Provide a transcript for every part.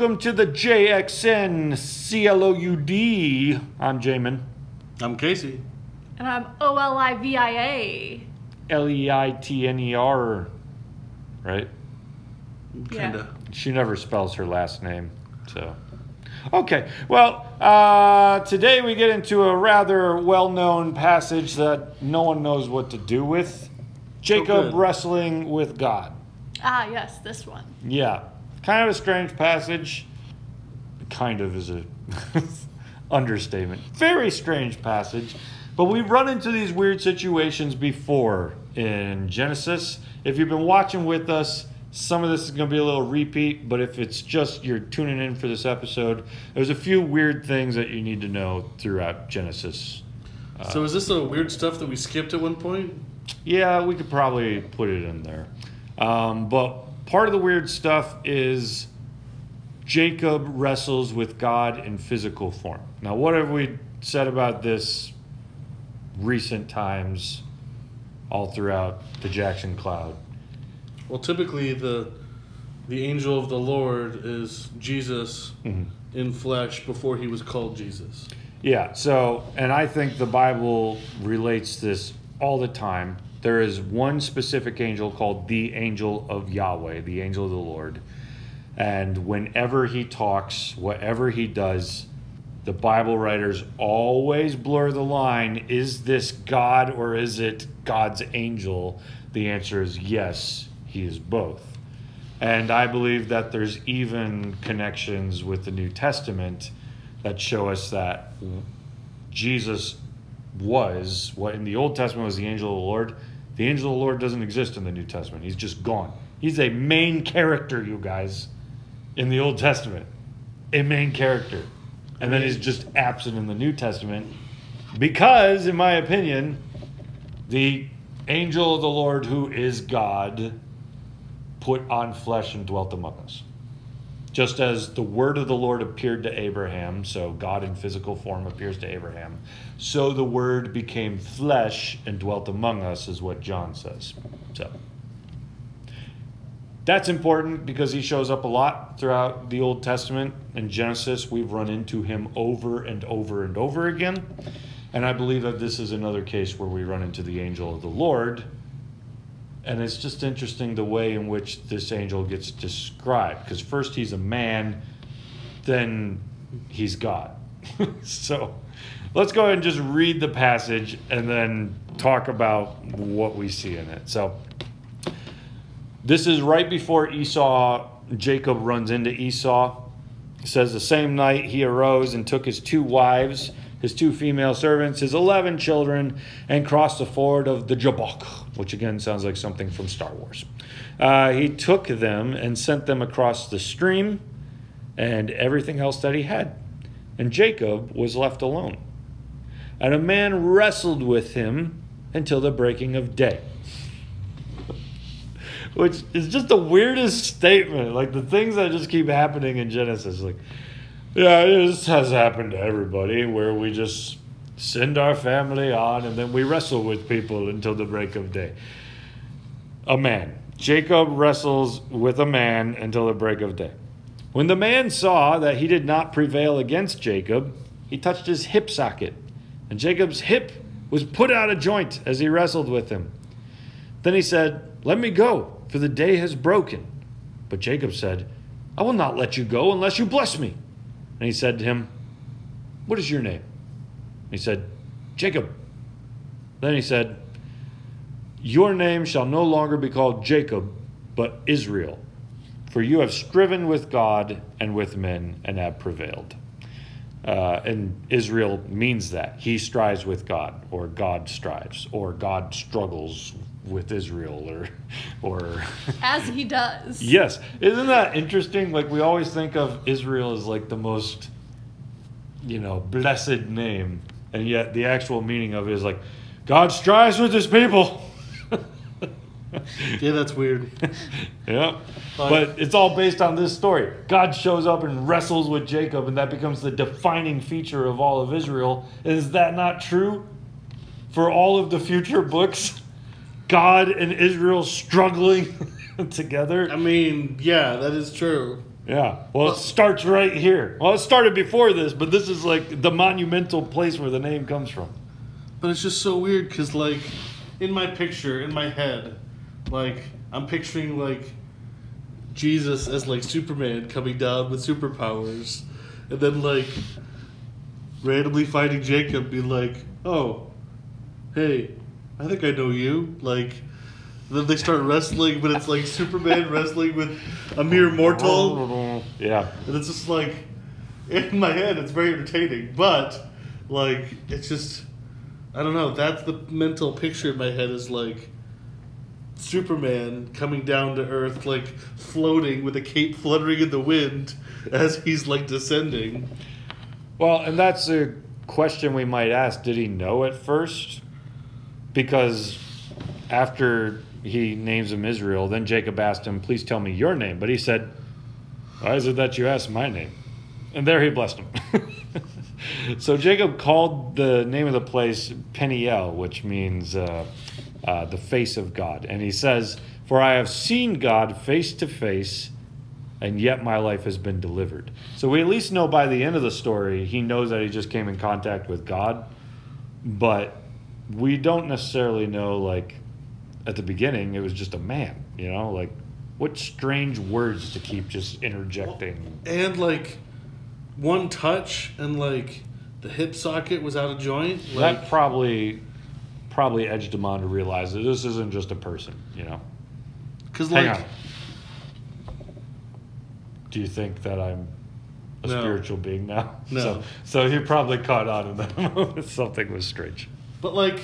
Welcome to the J-X-N-C-L-O-U-D. I'm Jamin. I'm Casey. And I'm O-L-I-V-I-A. L-E-I-T-N-E-R. Right? Kinda. Yeah. She never spells her last name, so... Okay, well, today we get into a rather well-known passage that no one knows what to do with. Jacob wrestling with God. Ah, yes, this one. Yeah, kind of a strange passage. Kind of is a understatement. Very strange passage, but we run into these weird situations before in Genesis. If you've been watching with us, some of this is going to be a little repeat, but if it's just you're tuning in for this episode, there's a few weird things that you need to know throughout Genesis. So is this the weird stuff that we skipped at one point? Yeah, we could probably put it in there. But part of the weird stuff is Jacob wrestles with God in physical form. Now, what have we said about this recent times all throughout the Jackson Cloud? Well, typically the angel of the Lord is Jesus in flesh before he was called Jesus. Yeah, so, and I think the Bible relates this all the time. There is one specific angel called the angel of Yahweh, the angel of the Lord. And whenever he talks, whatever he does, the Bible writers always blur the line. Is this God or is it God's angel? The answer is yes. He is both. And I believe that there's even connections with the New Testament that show us that Jesus was, what in the Old Testament was the angel of the Lord. The angel of the Lord doesn't exist in the New Testament. He's just gone. He's a main character, you guys, in the Old Testament. A main character. And then he's just absent in the New Testament because, in my opinion, the angel of the Lord, who is God, put on flesh and dwelt among us. Just as the word of the Lord appeared to Abraham, so God in physical form appears to Abraham, so the word became flesh and dwelt among us, is what John says. So that's important because he shows up a lot throughout the Old Testament. In Genesis, we've run into him over and over and over again. And I believe that this is another case where we run into the angel of the Lord. And it's just interesting the way in which this angel gets described. Because first he's a man, then he's God. So let's go ahead and just read the passage and then talk about what we see in it. So this is right before Jacob runs into Esau. It says, the same night he arose and took his two wives, his two female servants, his 11 children, and crossed the ford of the Jabbok, which again sounds like something from Star Wars. He took them and sent them across the stream and everything else that he had. And Jacob was left alone. And a man wrestled with him until the breaking of day. Which is just the weirdest statement. Like the things that just keep happening in Genesis, like... Yeah, this has happened to everybody, where we just send our family on and then we wrestle with people until the break of day. A man. Jacob wrestles with a man until the break of day. When the man saw that he did not prevail against Jacob, he touched his hip socket, and Jacob's hip was put out of joint as he wrestled with him. Then he said, "Let me go, for the day has broken." But Jacob said, "I will not let you go unless you bless me." And he said to him, "What is your name?" He said, "Jacob." Then he said, "Your name shall no longer be called Jacob, but Israel, for you have striven with God and with men and have prevailed." And Israel means that. He strives with God, or God strives, or God struggles with Israel, or as he does. Yes. Isn't that interesting? Like, we always think of Israel as like the most, blessed name. And yet the actual meaning of it is like, God strives with his people. Yeah, that's weird. Yeah. But it's all based on this story. God shows up and wrestles with Jacob, and that becomes the defining feature of all of Israel. Is that not true for all of the future books? God and Israel struggling together? I mean, yeah, that is true. Yeah. Well, it starts right here. Well, it started before this, but this is like the monumental place where the name comes from. But it's just so weird because, like, in my picture, in my head, like, I'm picturing, like, Jesus as, like, Superman coming down with superpowers. And then, like, randomly finding Jacob, be like, oh, hey, I think I know you. Like, then they start wrestling, but it's like Superman wrestling with a mere mortal. Yeah. And it's just like, in my head, it's very entertaining. But, like, it's just, I don't know. That's the mental picture in my head is like Superman coming down to Earth, like floating with a cape fluttering in the wind as he's like descending. Well, and that's a question we might ask. Did he know at first? Because after he names him Israel, then Jacob asked him, please tell me your name. But he said, why is it that you asked my name? And there he blessed him. So Jacob called the name of the place Peniel, which means the face of God. And he says, for I have seen God face to face, and yet my life has been delivered. So we at least know by the end of the story, he knows that he just came in contact with God. But we don't necessarily know, like, at the beginning, it was just a man, you know? Like, what strange words to keep just interjecting. And, like, one touch and, like, the hip socket was out of joint. Like, that probably edged him on to realize that this isn't just a person, you know? Because, like, hang on. Do you think that I'm a spiritual being now? No. So he probably caught on in that moment. Something was strange. But, like,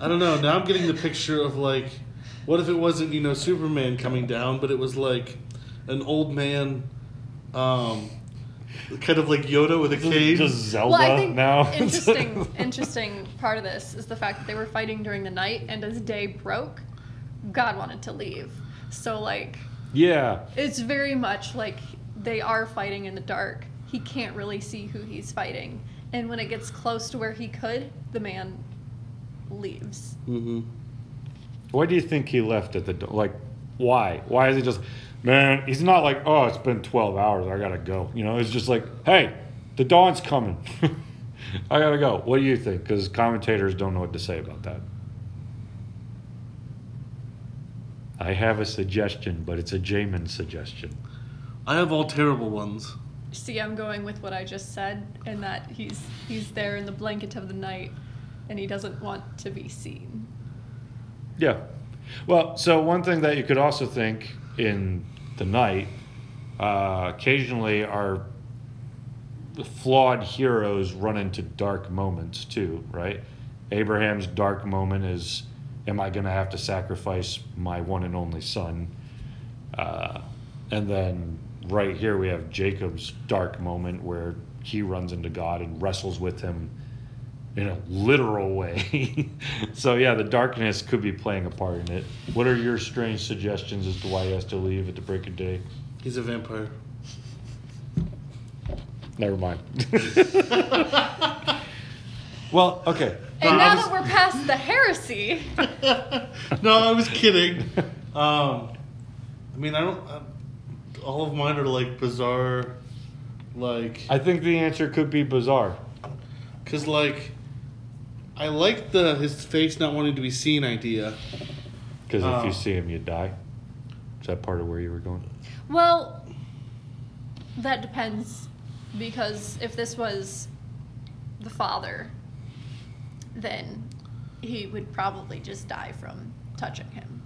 I don't know. Now I'm getting the picture of, like, what if it wasn't, you know, Superman coming down, but it was, like, an old man, kind of like Yoda with a cane. Just Zelda well, I think now. Interesting part of this is the fact that they were fighting during the night, and as day broke, God wanted to leave. So, like, yeah, it's very much like they are fighting in the dark. He can't really see who he's fighting. And when it gets close to where he could, the man leaves. Mm-hmm. Why do you think he left at the door? Like, why? Why is he just, man, he's not like, oh, it's been 12 hours. I got to go. You know, it's just like, hey, the dawn's coming. I got to go. What do you think? Because commentators don't know what to say about that. I have a suggestion, but it's a Jamin suggestion. I have all terrible ones. See, I'm going with what I just said, and that he's there in the blanket of the night, and he doesn't want to be seen. Yeah. Well, so one thing that you could also think in the night, occasionally our flawed heroes run into dark moments too, right? Abraham's dark moment is, am I going to have to sacrifice my one and only son? And then right here we have Jacob's dark moment where he runs into God and wrestles with him in a literal way. So yeah, the darkness could be playing a part in it. What are your strange suggestions as to why he has to leave at the break of day? He's a vampire. Never mind. Well, okay. And now that we're past the heresy. No, I was kidding. I mean, I don't... all of mine are, like, bizarre, like... I think the answer could be bizarre. Because, like, I like the his face not wanting to be seen idea. Because if you see him, you die. Is that part of where you were going? Well, that depends. Because if this was the father, then he would probably just die from touching him.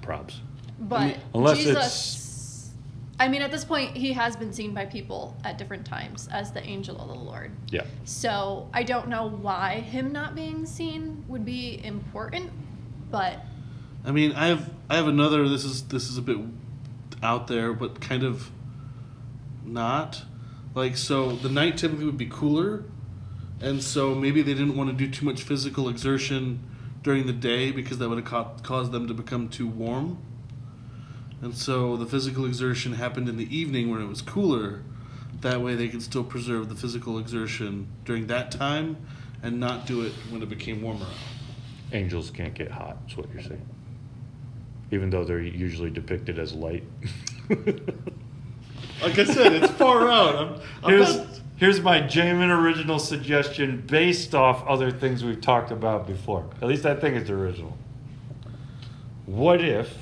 Probs. But unless Jesus, at this point, he has been seen by people at different times as the angel of the Lord. Yeah. So I don't know why him not being seen would be important, but I mean, I have another. This is a bit out there, but kind of not. Like, so the night typically would be cooler, and so maybe they didn't want to do too much physical exertion during the day because that would have caused them to become too warm. And so the physical exertion happened in the evening when it was cooler. That way they could still preserve the physical exertion during that time and not do it when it became warmer. Angels can't get hot, is what you're saying. even though they're usually depicted as light. Like I said, it's far out. Here's my Jamin original suggestion based off other things we've talked about before. At least I think it's original. What if,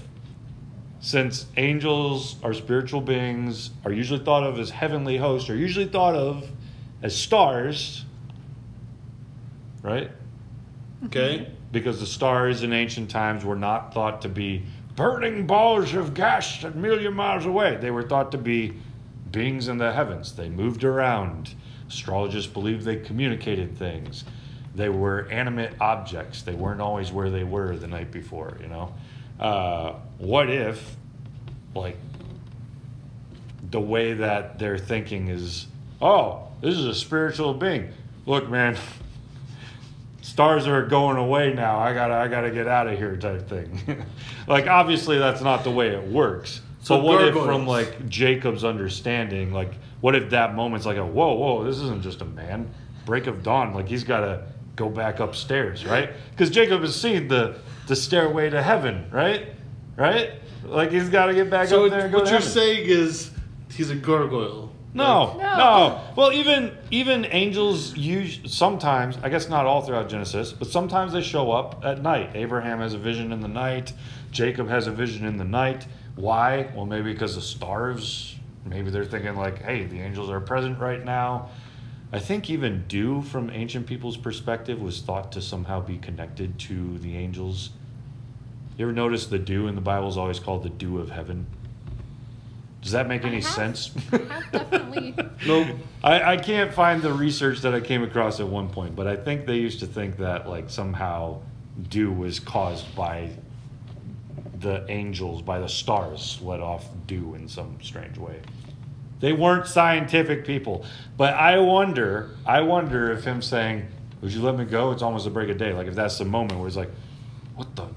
since angels are spiritual beings, are usually thought of as heavenly hosts, are usually thought of as stars, right? Okay. Because the stars in ancient times were not thought to be burning balls of gas a million miles away. They were thought to be beings in the heavens. They moved around. Astrologists believed they communicated things. They were animate objects. They weren't always where they were the night before, you know? What if, like, the way that they're thinking is, oh, this is a spiritual being. Look, man, stars are going away now. I gotta get out of here type thing. Like, obviously that's not the way it works. So but what gargoyles. If from, like, Jacob's understanding, like, what if that moment's like a, whoa, this isn't just a man. Break of dawn. Like, he's got to go back upstairs, right? Because Jacob has seen the stairway to heaven, right? Right? Like, he's got to get back up there and go to heaven. So what you're saying is he's a gargoyle. No. Well, even angels sometimes, I guess not all throughout Genesis, but sometimes they show up at night. Abraham has a vision in the night. Jacob has a vision in the night. Why? Well, maybe because the stars, maybe they're thinking like, hey, the angels are present right now. I think even dew from ancient people's perspective was thought to somehow be connected to the angels. You ever notice the dew in the Bible is always called the dew of heaven? Does that make any sense? Definitely. No, I can't find the research that I came across at one point, but I think they used to think that like somehow dew was caused by the angels, by the stars, let off dew in some strange way. They weren't scientific people. But I wonder if him saying, would you let me go? It's almost the break of day. Like if that's the moment where he's like,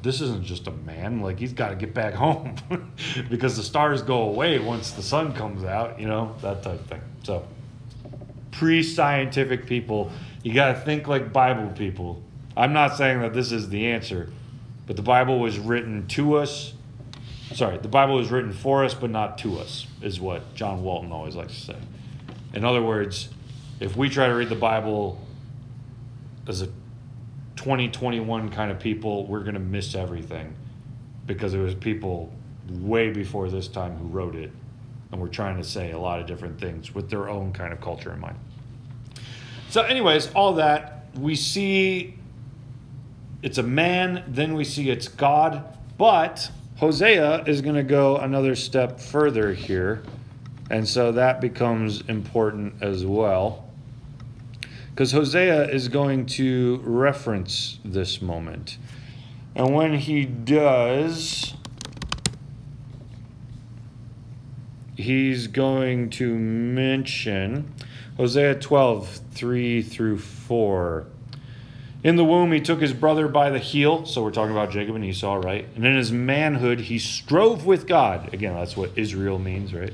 this isn't just a man. Like he's got to get back home because the stars go away once the sun comes out, you know, that type of thing. So pre-scientific people, you got to think like Bible people. I'm not saying that this is the answer, but the Bible was written to us. Sorry, the Bible was written for us, but not to us, is what John Walton always likes to say. In other words, if we try to read the Bible as a 2021 kind of people, we're going to miss everything because it was people way before this time who wrote it, and we're trying to say a lot of different things with their own kind of culture in mind. So anyways, all that, we see it's a man, then we see it's God, but Hosea is going to go another step further here, and so that becomes important as well, because Hosea is going to reference this moment, and when he does, he's going to mention Hosea 12:3-4. In the womb, he took his brother by the heel. So we're talking about Jacob and Esau, right? And in his manhood, he strove with God. Again, that's what Israel means, right?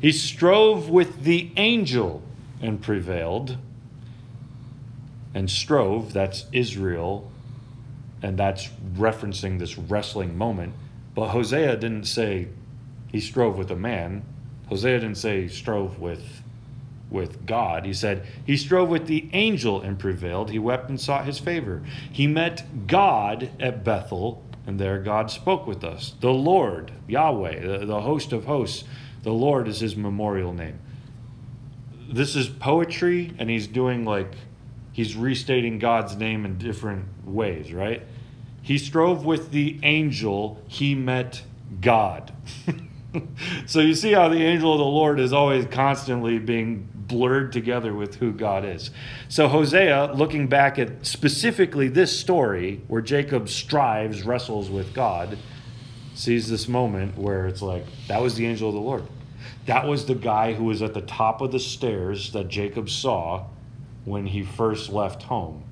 He strove with the angel and prevailed. And strove, that's Israel. And that's referencing this wrestling moment. But Hosea didn't say he strove with a man. Hosea didn't say he strove with God. He said, he strove with the angel and prevailed. He wept and sought his favor. He met God at Bethel, and there God spoke with us. The Lord, Yahweh, the host of hosts, the Lord is his memorial name. This is poetry, and he's doing like, he's restating God's name in different ways, right? He strove with the angel, he met God. So you see how the angel of the Lord is always constantly being blurred together with who God is. So Hosea, looking back at specifically this story where Jacob strives, wrestles with God, sees this moment where it's like, that was the angel of the Lord. That was the guy who was at the top of the stairs that Jacob saw when he first left home.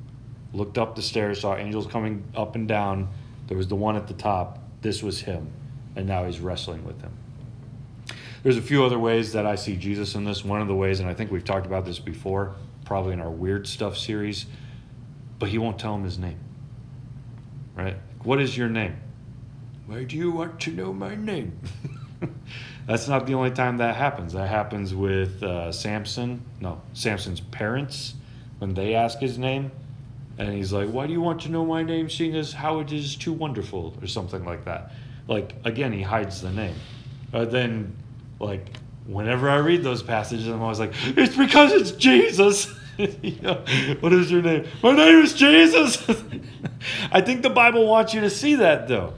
Looked up the stairs, saw angels coming up and down. There was the one at the top. This was him. And now he's wrestling with him. There's a few other ways that I see Jesus in this. One of the ways, and I think we've talked about this before, probably in our Weird Stuff series, but he won't tell him his name, right? What is your name? Why do you want to know my name? That's not the only time that happens. That happens with Samson's parents when they ask his name. And he's like, why do you want to know my name, seeing as how it is too wonderful, or something like that. Like, again, he hides the name. But then, like, whenever I read those passages, I'm always like, it's because it's Jesus. You know, what is your name? My name is Jesus. I think the Bible wants you to see that, though.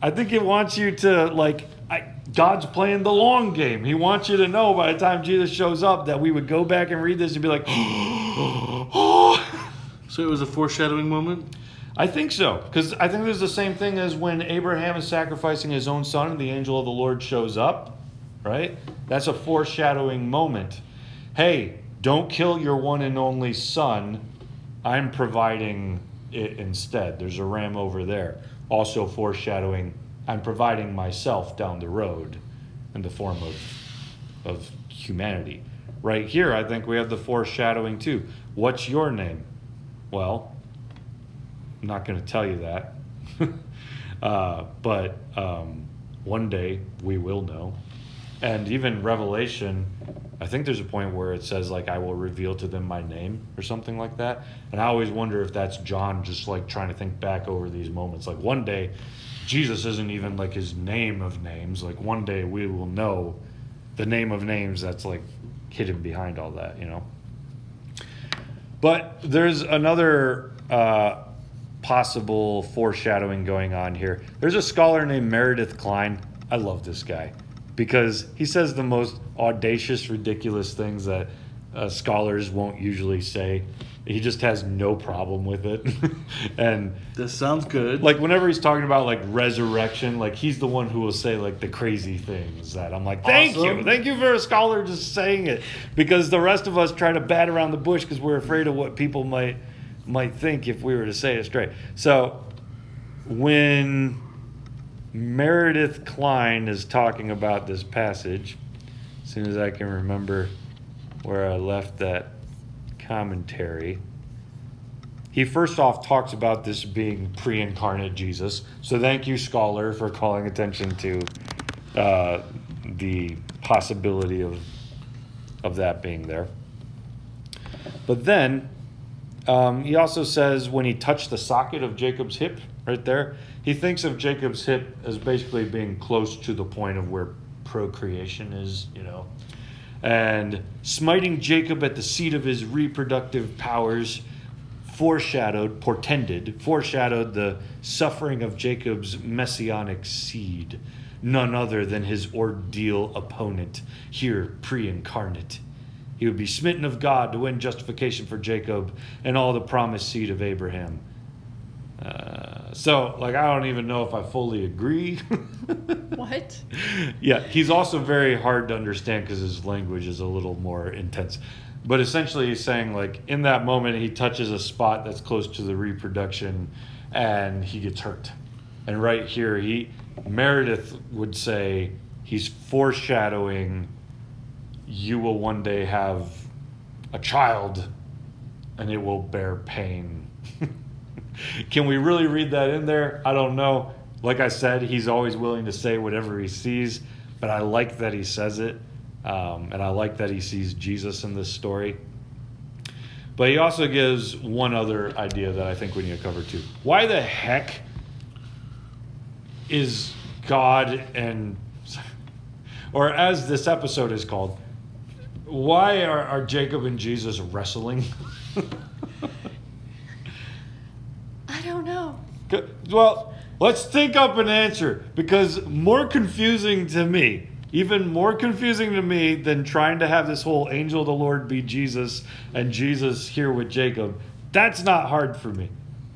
I think it wants you to, God's playing the long game. He wants you to know by the time Jesus shows up that we would go back and read this and be like, oh. So it was a foreshadowing moment? I think so. Because I think there's the same thing as when Abraham is sacrificing his own son and the angel of the Lord shows up, right? That's a foreshadowing moment. Hey, don't kill your one and only son. I'm providing it instead. There's a ram over there. Also foreshadowing, I'm providing myself down the road in the form of humanity. Right here, I think we have the foreshadowing too. What's your name? Well, I'm not going to tell you that. but one day we will know. And even Revelation, I think there's a point where it says, like, I will reveal to them my name or something like that. And I always wonder if that's John just, like, trying to think back over these moments. Like, one day, Jesus isn't even, like, his name of names. Like, one day we will know the name of names that's, like, hidden behind all that, you know. But there's another possible foreshadowing going on here. There's a scholar named Meredith Kline. I love this guy, because he says the most audacious, ridiculous things that scholars won't usually say. He just has no problem with it. And this sounds good. Like, whenever he's talking about, like, resurrection, like, he's the one who will say, like, the crazy things that I'm like, thank you. Thank you for a scholar just saying it. Because the rest of us try to bat around the bush because we're afraid of what people might think if we were to say it straight. So when Meredith Kline is talking about this passage, as soon as I can remember where I left that commentary, he first off talks about this being pre-incarnate Jesus. So thank you, scholar, for calling attention to the possibility of that being there. But then he also says when he touched the socket of Jacob's hip, right there, he thinks of Jacob's hip as basically being close to the point of where procreation is, you know. And smiting Jacob at the seat of his reproductive powers foreshadowed the suffering of Jacob's messianic seed, none other than his ordeal opponent, here pre-incarnate. He would be smitten of God to win justification for Jacob and all the promised seed of Abraham. So, I don't even know if I fully agree. What? Yeah, he's also very hard to understand because his language is a little more intense. But essentially he's saying, like, in that moment he touches a spot that's close to the reproduction and he gets hurt. And right here, Meredith would say he's foreshadowing you will one day have a child and it will bear pain. Can we really read that in there? I don't know. Like I said, he's always willing to say whatever he sees, but I like that he says it, and I like that he sees Jesus in this story. But he also gives one other idea that I think we need to cover too. Why the heck is God or as this episode is called, why are Jacob and Jesus wrestling? I don't know. Well, let's think up an answer, because even more confusing to me than trying to have this whole angel of the Lord be Jesus and Jesus here with Jacob, that's not hard for me.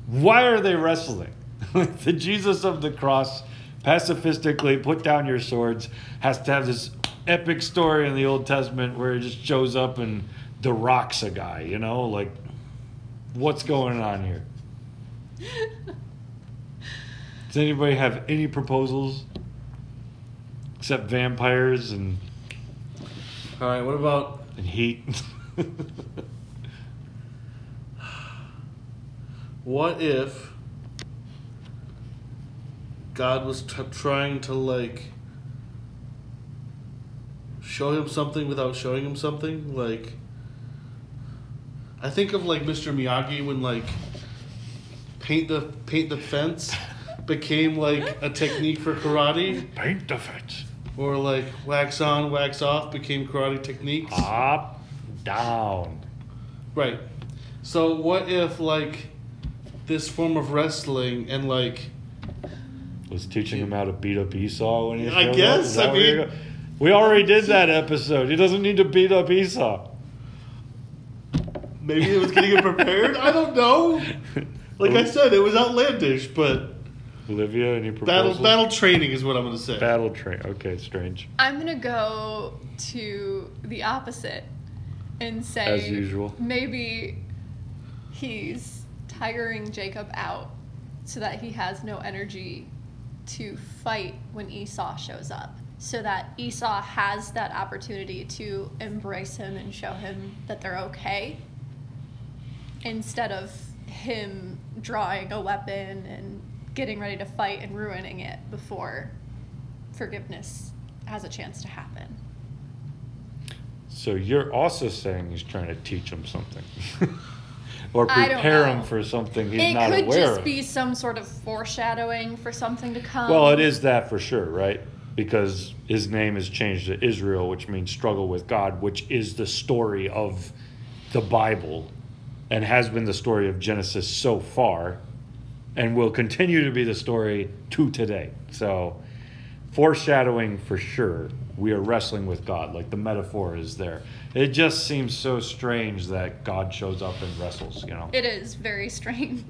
Why are they wrestling? The Jesus of the cross, pacifistically put down your swords, has to have this epic story in the Old Testament where it just shows up and derocks a guy, you know? Like, what's going on here? Does anybody have any proposals except vampires and... All right, what about... And heat. What if God was trying to, like, show him something without showing him something. Like, I think of, like, Mr. Miyagi when, like, paint the fence became, like, a technique for karate. Paint the fence. Or, like, wax on, wax off became karate techniques. Up, down. Right. So what if, like, this form of wrestling and, like, was teaching him how to beat up Esau when he was I guess. I mean, we already did that episode. He doesn't need to beat up Esau. Maybe it was getting him prepared. I don't know. Like I said, it was outlandish, but Olivia, any proposals? Battle training is what I'm going to say. Battle training. Okay, strange. I'm going to go to the opposite and say, as usual, maybe he's tiring Jacob out so that he has no energy to fight when Esau shows up, so that Esau has that opportunity to embrace him and show him that they're okay, instead of him drawing a weapon and getting ready to fight and ruining it before forgiveness has a chance to happen. So you're also saying he's trying to teach him something. Or prepare him for something he's not aware of. It could just be some sort of foreshadowing for something to come. Well, it is that for sure, right? Because his name is changed to Israel, which means struggle with God, which is the story of the Bible and has been the story of Genesis so far and will continue to be the story to today. So foreshadowing for sure. We are wrestling with God. Like, the metaphor is there. It just seems so strange that God shows up and wrestles, you know? It is very strange.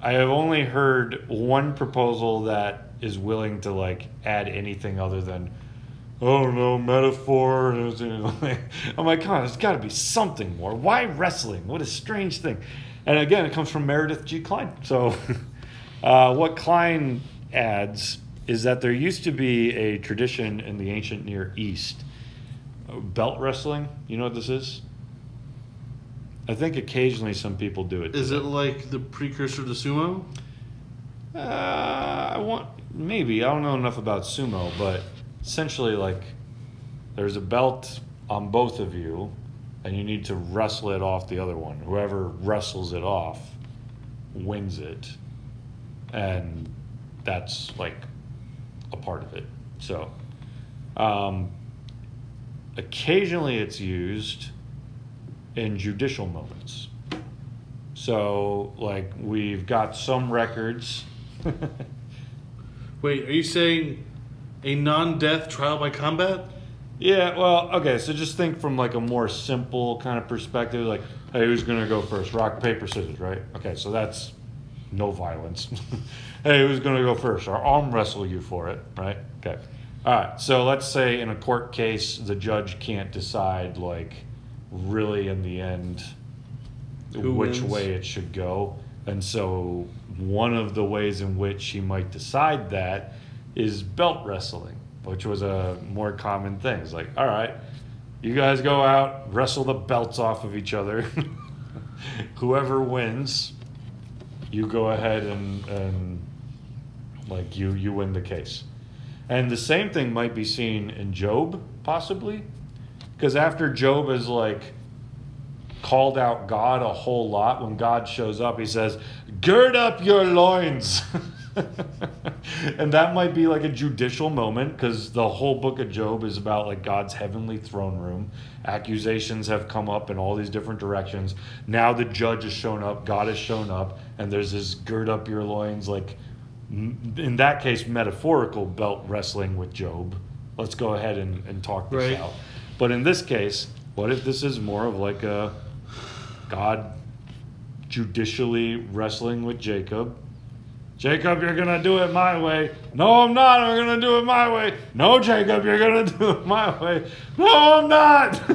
I have only heard one proposal that is willing to, like, add anything other than, oh, no, metaphor. I'm like, God, there's got to be something more. Why wrestling? What a strange thing. And, again, it comes from Meredith G. Kline. So what Kline adds is that there used to be a tradition in the ancient Near East, belt wrestling. You know what this is? I think occasionally some people do it. Is it like the precursor to sumo? Maybe. I don't know enough about sumo, but essentially, like, there's a belt on both of you, and you need to wrestle it off the other one. Whoever wrestles it off wins it, and that's, like, a part of it. So occasionally it's used in judicial moments. So, like, we've got some records. Wait, are you saying a non-death trial by combat? Yeah, well, okay, so just think from, like, a more simple kind of perspective, like, hey, who's gonna go first? Rock, paper, scissors, right? Okay, so that's no violence. Hey, who's going to go first? I'll arm wrestle you for it, right? Okay. All right, so let's say in a court case, the judge can't decide, like, really in the end which way it should go. And so one of the ways in which he might decide that is belt wrestling, which was a more common thing. It's like, all right, you guys go out, wrestle the belts off of each other. Whoever wins, you go ahead and like, you win the case. And the same thing might be seen in Job, possibly. Because after Job is, like, called out God a whole lot, when God shows up, he says, gird up your loins. And that might be, like, a judicial moment, because the whole book of Job is about, like, God's heavenly throne room. Accusations have come up in all these different directions. Now the judge has shown up, God has shown up, and there's this gird up your loins, like, in that case, metaphorical belt wrestling with Job. Let's go ahead and talk this out. But in this case, what if this is more of, like, a God judicially wrestling with Jacob? Jacob, you're going to do it my way. No, I'm not. I'm going to do it my way. No, Jacob, you're going to do it my way. No, I'm not.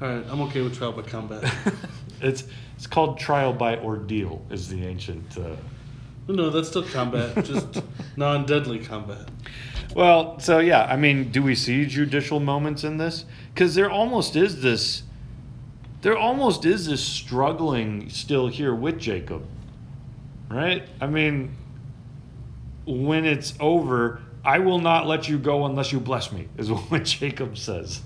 All right, I'm okay with trial by combat. It's called trial by ordeal is the ancient... No, that's still combat, just non-deadly combat. Well, so, yeah, I mean, do we see judicial moments in this? Because there almost is this there almost is this struggling still here with Jacob, right? I mean, when it's over, I will not let you go unless you bless me, is what Jacob says.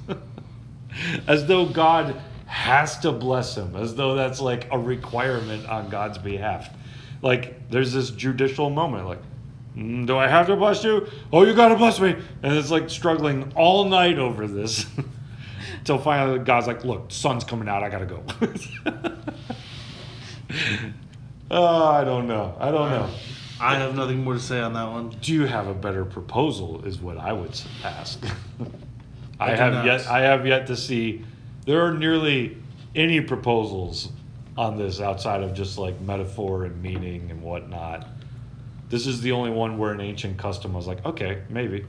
As though God has to bless him, as though that's like a requirement on God's behalf. Like, there's this judicial moment, like, do I have to bless you? Oh, you got to bless me. And it's like struggling all night over this. Till finally God's like, look, sun's coming out, I got to go. I don't know. I have nothing more to say on that one. Do you have a better proposal is what I would ask. I have yet to see. There are nearly any proposals on this outside of just like metaphor and meaning and whatnot. This is the only one where an ancient custom I was like, okay, maybe.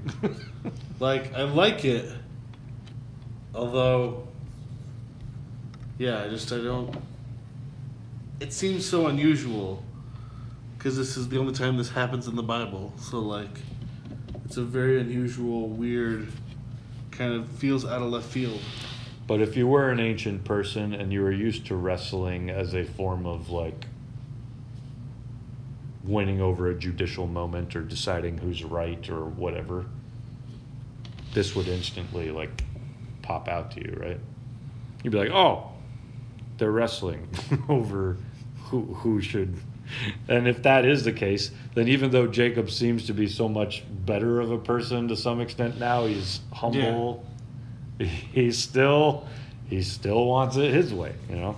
Like, I like it. Although, yeah, I don't. It seems so unusual. Because this is the only time this happens in the Bible. So, like, it's a very unusual, weird, kind of feels out of left field. But if you were an ancient person and you were used to wrestling as a form of, like, winning over a judicial moment or deciding who's right or whatever, this would instantly, like, pop out to you, right? You'd be like, oh, they're wrestling over who should... And if that is the case, then even though Jacob seems to be so much better of a person to some extent now, he's humble. Yeah. He still wants it his way, you know.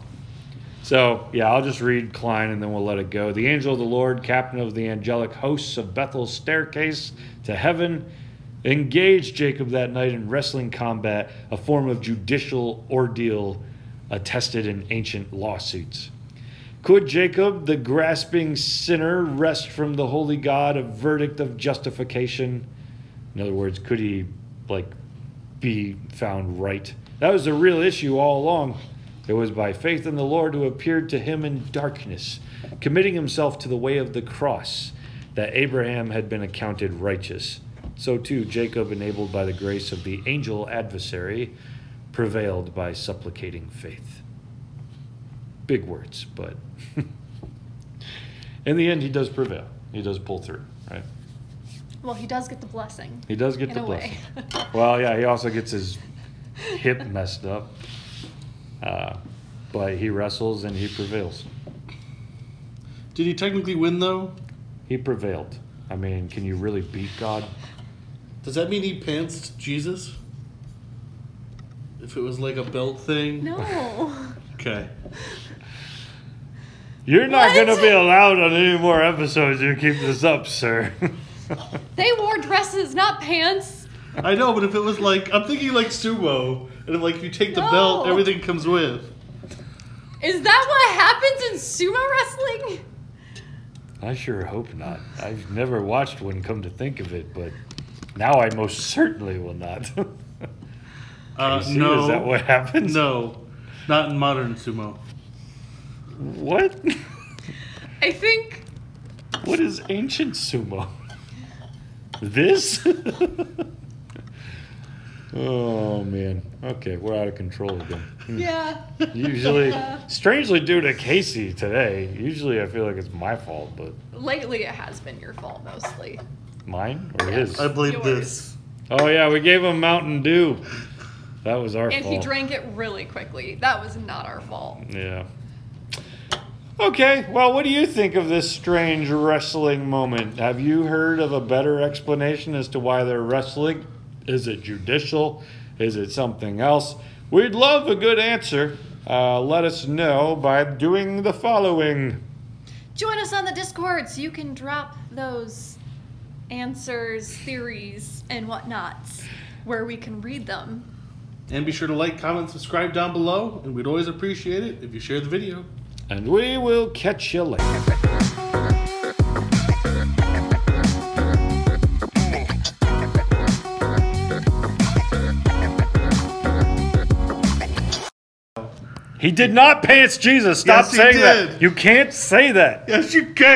So, yeah, I'll just read Kline and then we'll let it go. The angel of the Lord, captain of the angelic hosts of Bethel's staircase to heaven, engaged Jacob that night in wrestling combat, a form of judicial ordeal attested in ancient lawsuits. Could Jacob, the grasping sinner, wrest from the holy God a verdict of justification? In other words, could he, like, be found right? That was the real issue all along. It was by faith in the Lord who appeared to him in darkness, committing himself to the way of the cross, that Abraham had been accounted righteous. So too, Jacob, enabled by the grace of the angel adversary, prevailed by supplicating faith. Big words, but in the end, he does prevail. He does pull through, right? Well, he does get the blessing. He does get the blessing. Well, yeah, he also gets his hip messed up. But he wrestles and he prevails. Did he technically win, though? He prevailed. I mean, can you really beat God? Does that mean he pantsed Jesus? If it was like a belt thing? No. Okay. You're not going to be allowed on any more episodes if you keep this up, sir. They wore dresses, not pants. I know, but if it was like, I'm thinking like sumo, and if like you take the belt, everything comes with. Is that what happens in sumo wrestling? I sure hope not. I've never watched one, come to think of it, but now I most certainly will not. No. Is that what happens? No. Not in modern sumo. What? I think... What is ancient sumo? This? Oh, man. Okay, we're out of control again. Yeah. Usually, strangely due to Casey today, usually I feel like it's my fault, but... Lately it has been your fault, mostly. Mine? Or his? I blame this. Oh, yeah, we gave him Mountain Dew. That was our fault. And he drank it really quickly. That was not our fault. Yeah. Okay, well, what do you think of this strange wrestling moment? Have you heard of a better explanation as to why they're wrestling? Is it judicial? Is it something else? We'd love a good answer. Let us know by doing the following. Join us on the Discord so you can drop those answers, theories, and whatnots where we can read them. And be sure to like, comment, subscribe down below, and we'd always appreciate it if you share the video. And we will catch you later. He did not pants Jesus. Stop saying that. You can't say that. Yes, you can.